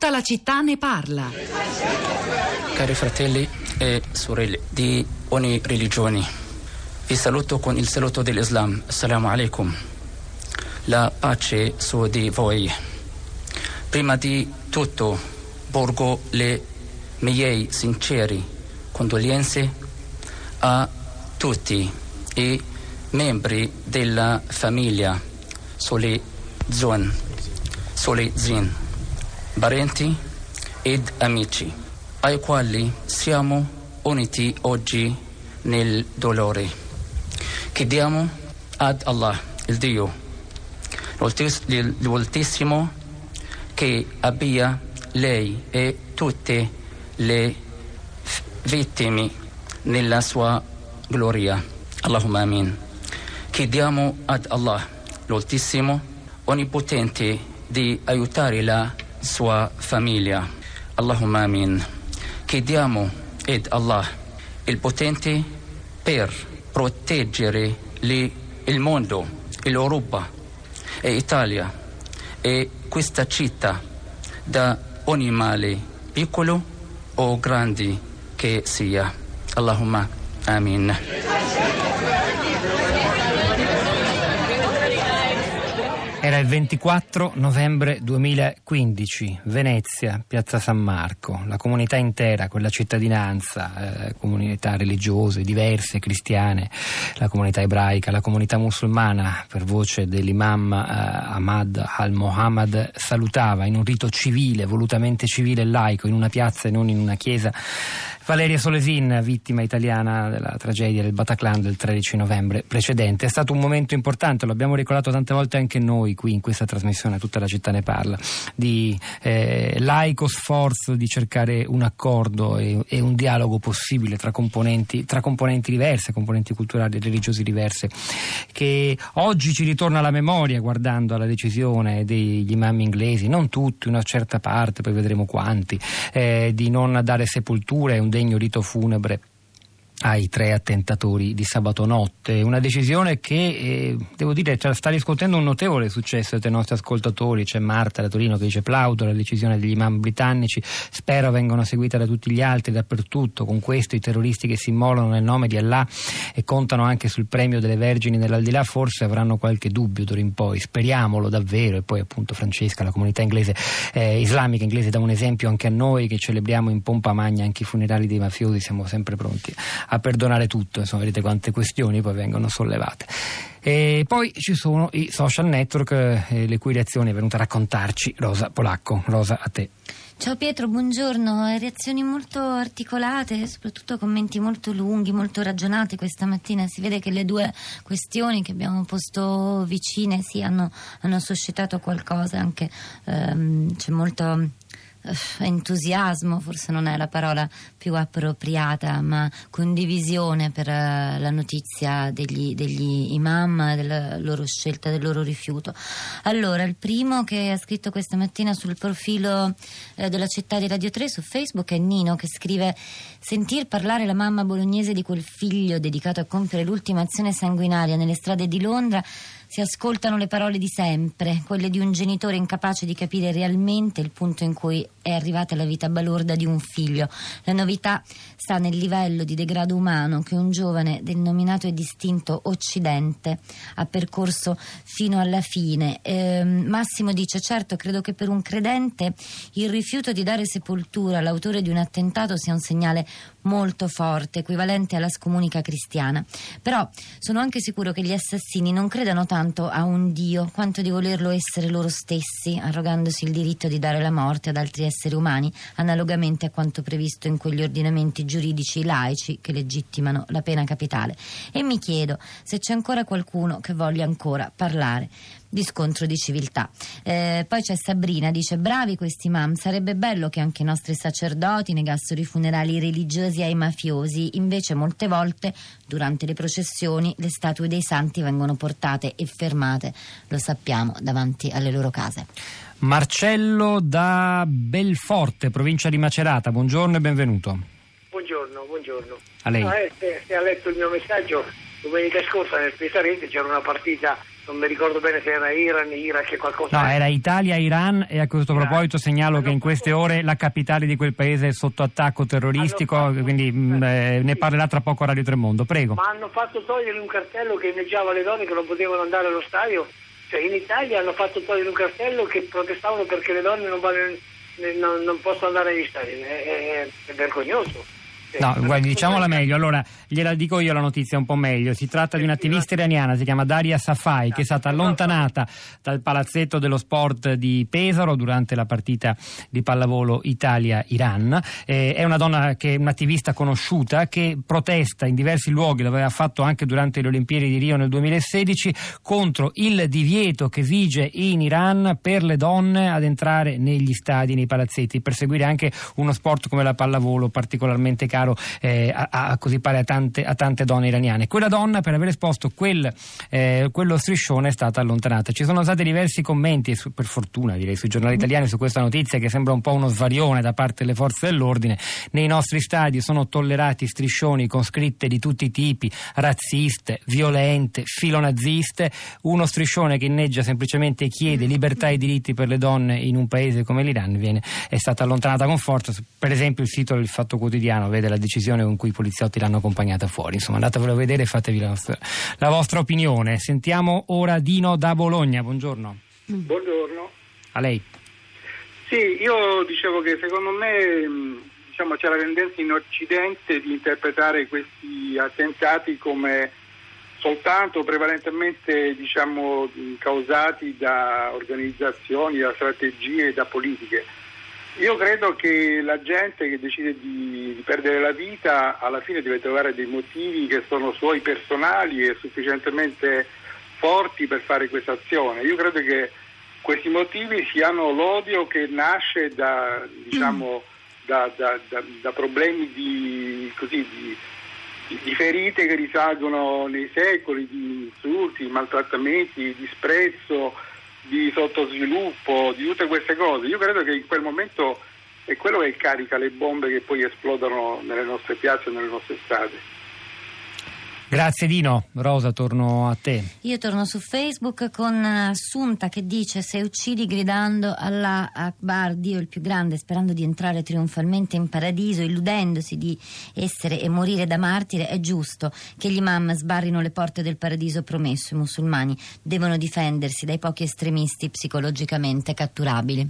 Tutta la città ne parla. Cari fratelli e sorelle di ogni religione, vi saluto con il saluto dell'Islam. Assalamu alaikum. La pace su di voi. Prima di tutto, porgo le mie sincere condoglianze a tutti i membri della famiglia Solesin, parenti ed amici, ai quali siamo uniti oggi nel dolore. Chiediamo ad Allah, il Dio, l'Altissimo, che abbia lei e tutte le vittime nella sua gloria. Allahumma amin. Chiediamo ad Allah, l'Altissimo, Onnipotente, di aiutare la sua famiglia. Allahumma amin. Chiediamo ad Allah, il potente, per proteggere il mondo, l'Europa e Italia e questa città da ogni male, piccolo o grande che sia. Allahumma amin. Era il 24 novembre 2015, Venezia, Piazza San Marco. La comunità intera, quella cittadinanza, comunità religiose diverse, cristiane, la comunità ebraica, la comunità musulmana, per voce dell'imam Ahmad al-Mohammad, salutava in un rito civile, volutamente civile e laico, in una piazza e non in una chiesa, Valeria Solesin, vittima italiana della tragedia del Bataclan del 13 novembre precedente. È stato un momento importante, lo abbiamo ricordato tante volte anche noi qui in questa trasmissione, Tutta la città ne parla, di laico sforzo di cercare un accordo e un dialogo possibile tra componenti diverse, componenti culturali e religiosi diverse, che oggi ci ritorna alla memoria guardando alla decisione degli imam inglesi, non tutti, una certa parte, poi vedremo quanti, di non dare sepoltura e un rito funebre ai 3 attentatori di sabato notte. Una decisione che devo dire sta riscuotendo un notevole successo tra i nostri ascoltatori. C'è Marta da Torino che dice: plaudo la decisione degli imam britannici, spero vengano seguite da tutti gli altri dappertutto. Con questo i terroristi che si immolano nel nome di Allah e contano anche sul premio delle vergini nell'aldilà forse avranno qualche dubbio d'ora in poi, speriamolo davvero. E poi appunto Francesca, la comunità inglese islamica inglese dà un esempio anche a noi che celebriamo in pompa magna anche i funerali dei mafiosi, siamo sempre pronti a perdonare tutto. Insomma, vedete quante questioni poi vengono sollevate. E poi ci sono i social network, le cui reazioni è venuta a raccontarci Rosa Polacco. Rosa, a te. Ciao Pietro, buongiorno. Reazioni molto articolate, soprattutto commenti molto lunghi, molto ragionati questa mattina. Si vede che le due questioni che abbiamo posto vicine hanno suscitato qualcosa, anche c'è molto entusiasmo, forse non è la parola più appropriata, ma condivisione per la notizia degli imam, della loro scelta, del loro rifiuto. Allora, il primo che ha scritto questa mattina sul profilo della città di Radio 3 su Facebook è Nino, che scrive: sentir parlare la mamma bolognese di quel figlio dedicato a compiere l'ultima azione sanguinaria nelle strade di Londra, si ascoltano le parole di sempre, quelle di un genitore incapace di capire realmente il punto in cui è arrivata la vita balorda di un figlio. La novità sta nel livello di degrado umano che un giovane denominato e distinto Occidente ha percorso fino alla fine. Massimo dice: certo, credo che per un credente il rifiuto di dare sepoltura all'autore di un attentato sia un segnale molto forte, equivalente alla scomunica cristiana. Però sono anche sicuro che gli assassini non credano tanto a un Dio quanto di volerlo essere loro stessi, arrogandosi il diritto di dare la morte ad altri esseri umani, analogamente a quanto previsto in quegli ordinamenti giuridici laici che legittimano la pena capitale. E mi chiedo se c'è ancora qualcuno che voglia ancora parlare di scontro di civiltà. Poi c'è Sabrina, dice: bravi questi imam, sarebbe bello che anche i nostri sacerdoti negassero i funerali religiosi ai mafiosi, invece molte volte durante le processioni le statue dei santi vengono portate e fermate, lo sappiamo, davanti alle loro case. Marcello da Belforte, provincia di Macerata, buongiorno e benvenuto. Buongiorno. A lei. Se ha letto il mio messaggio, domenica scorsa nel Pesarese c'era una partita non mi ricordo bene se era Iran, Iraq e qualcosa. No, era Italia, Iran, e a questo proposito segnalo che in queste ore la capitale di quel paese è sotto attacco terroristico, quindi ne parlerà tra poco a Radio Tremondo. Prego. Ma hanno fatto togliere un cartello che inneggiava le donne che non potevano andare allo stadio, cioè in Italia hanno fatto togliere un cartello che protestavano perché le donne non possono andare agli stadi, è vergognoso. No, guardi, diciamola meglio, allora gliela dico io la notizia un po' meglio. Si tratta di un'attivista iraniana, si chiama Daria Safai, che è stata allontanata dal palazzetto dello sport di Pesaro durante la partita di pallavolo Italia-Iran. È una donna che è un'attivista conosciuta, che protesta in diversi luoghi, l'aveva fatto anche durante le Olimpiadi di Rio nel 2016, contro il divieto che vige in Iran per le donne ad entrare negli stadi, nei palazzetti, per seguire anche uno sport come la pallavolo particolarmente caro. Così pare a tante donne iraniane. Quella donna, per aver esposto quello striscione, è stata allontanata. Ci sono stati diversi commenti, per fortuna direi, sui giornali italiani su questa notizia, che sembra un po' uno svarione da parte delle forze dell'ordine. Nei nostri stadi sono tollerati striscioni con scritte di tutti i tipi, razziste, violente, filonaziste. Uno striscione che inneggia semplicemente e chiede libertà e diritti per le donne in un paese come l'Iran è stata allontanata con forza. Per esempio il sito del Fatto Quotidiano vede la decisione con cui i poliziotti l'hanno accompagnata fuori. Insomma, andatevelo a vedere e fatevi la vostra opinione. Sentiamo ora Dino da Bologna. Buongiorno. Buongiorno. A lei. Sì, io dicevo che secondo me, diciamo, c'è la tendenza in Occidente di interpretare questi attentati come soltanto, prevalentemente, diciamo, causati da organizzazioni, da strategie, da politiche. Io credo che la gente che decide di perdere la vita alla fine deve trovare dei motivi che sono suoi personali e sufficientemente forti per fare questa azione. Io credo che questi motivi siano l'odio che nasce da, diciamo, da problemi di ferite che risalgono nei secoli, di insulti, maltrattamenti, disprezzo, di sottosviluppo, di tutte queste cose. Io credo che in quel momento è quello che carica le bombe che poi esplodono nelle nostre piazze e nelle nostre strade. Grazie Dino. Rosa, torno a te. Io torno su Facebook con Assunta che dice: se uccidi gridando Allah Akbar, Dio il più grande, sperando di entrare trionfalmente in paradiso, illudendosi di essere e morire da martire, è giusto che gli imam sbarrino le porte del paradiso promesso. I musulmani devono difendersi dai pochi estremisti psicologicamente catturabili.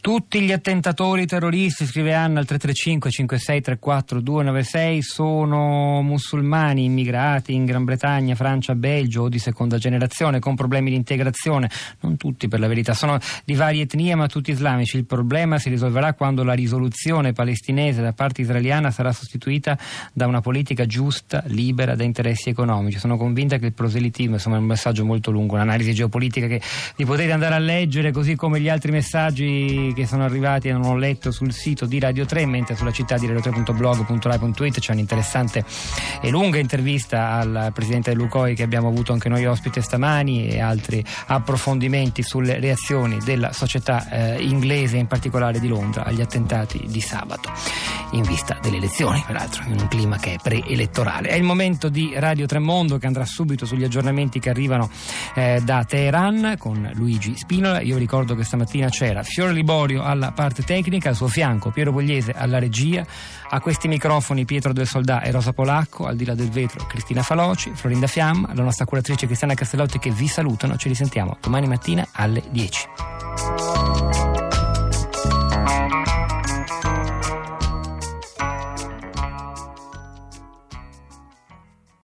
Tutti gli attentatori terroristi, scrive Anna al 335-5634-296, sono musulmani immigrati in Gran Bretagna, Francia, Belgio o di seconda generazione, con problemi di integrazione. Non tutti, per la verità, sono di varie etnie ma tutti islamici. Il problema si risolverà quando la risoluzione palestinese da parte israeliana sarà sostituita da una politica giusta, libera da interessi economici. Sono convinta che il proselitismo, insomma, è un messaggio molto lungo, un'analisi geopolitica che vi potete andare a leggere, così come gli altri messaggi che sono arrivati e non ho letto, sul sito di Radio 3, mentre sulla città di radio3.blog.rai.it c'è un'interessante e lunga intervista al presidente dell'UCOI che abbiamo avuto anche noi ospite stamani, e altri approfondimenti sulle reazioni della società inglese, in particolare di Londra, agli attentati di sabato in vista delle elezioni, peraltro in un clima che è preelettorale. È il momento di Radio Tremondo, che andrà subito sugli aggiornamenti che arrivano da Teheran con Luigi Spinola. Io ricordo che stamattina c'era Fiore Liborio alla parte tecnica, al suo fianco Piero Bogliese alla regia, a questi microfoni Pietro Del Soldà e Rosa Polacco, al di là del vetro Cristina Faloci, Florinda Fiamma, la nostra curatrice Cristiana Castellotti, che vi salutano. Ci risentiamo domani mattina alle 10.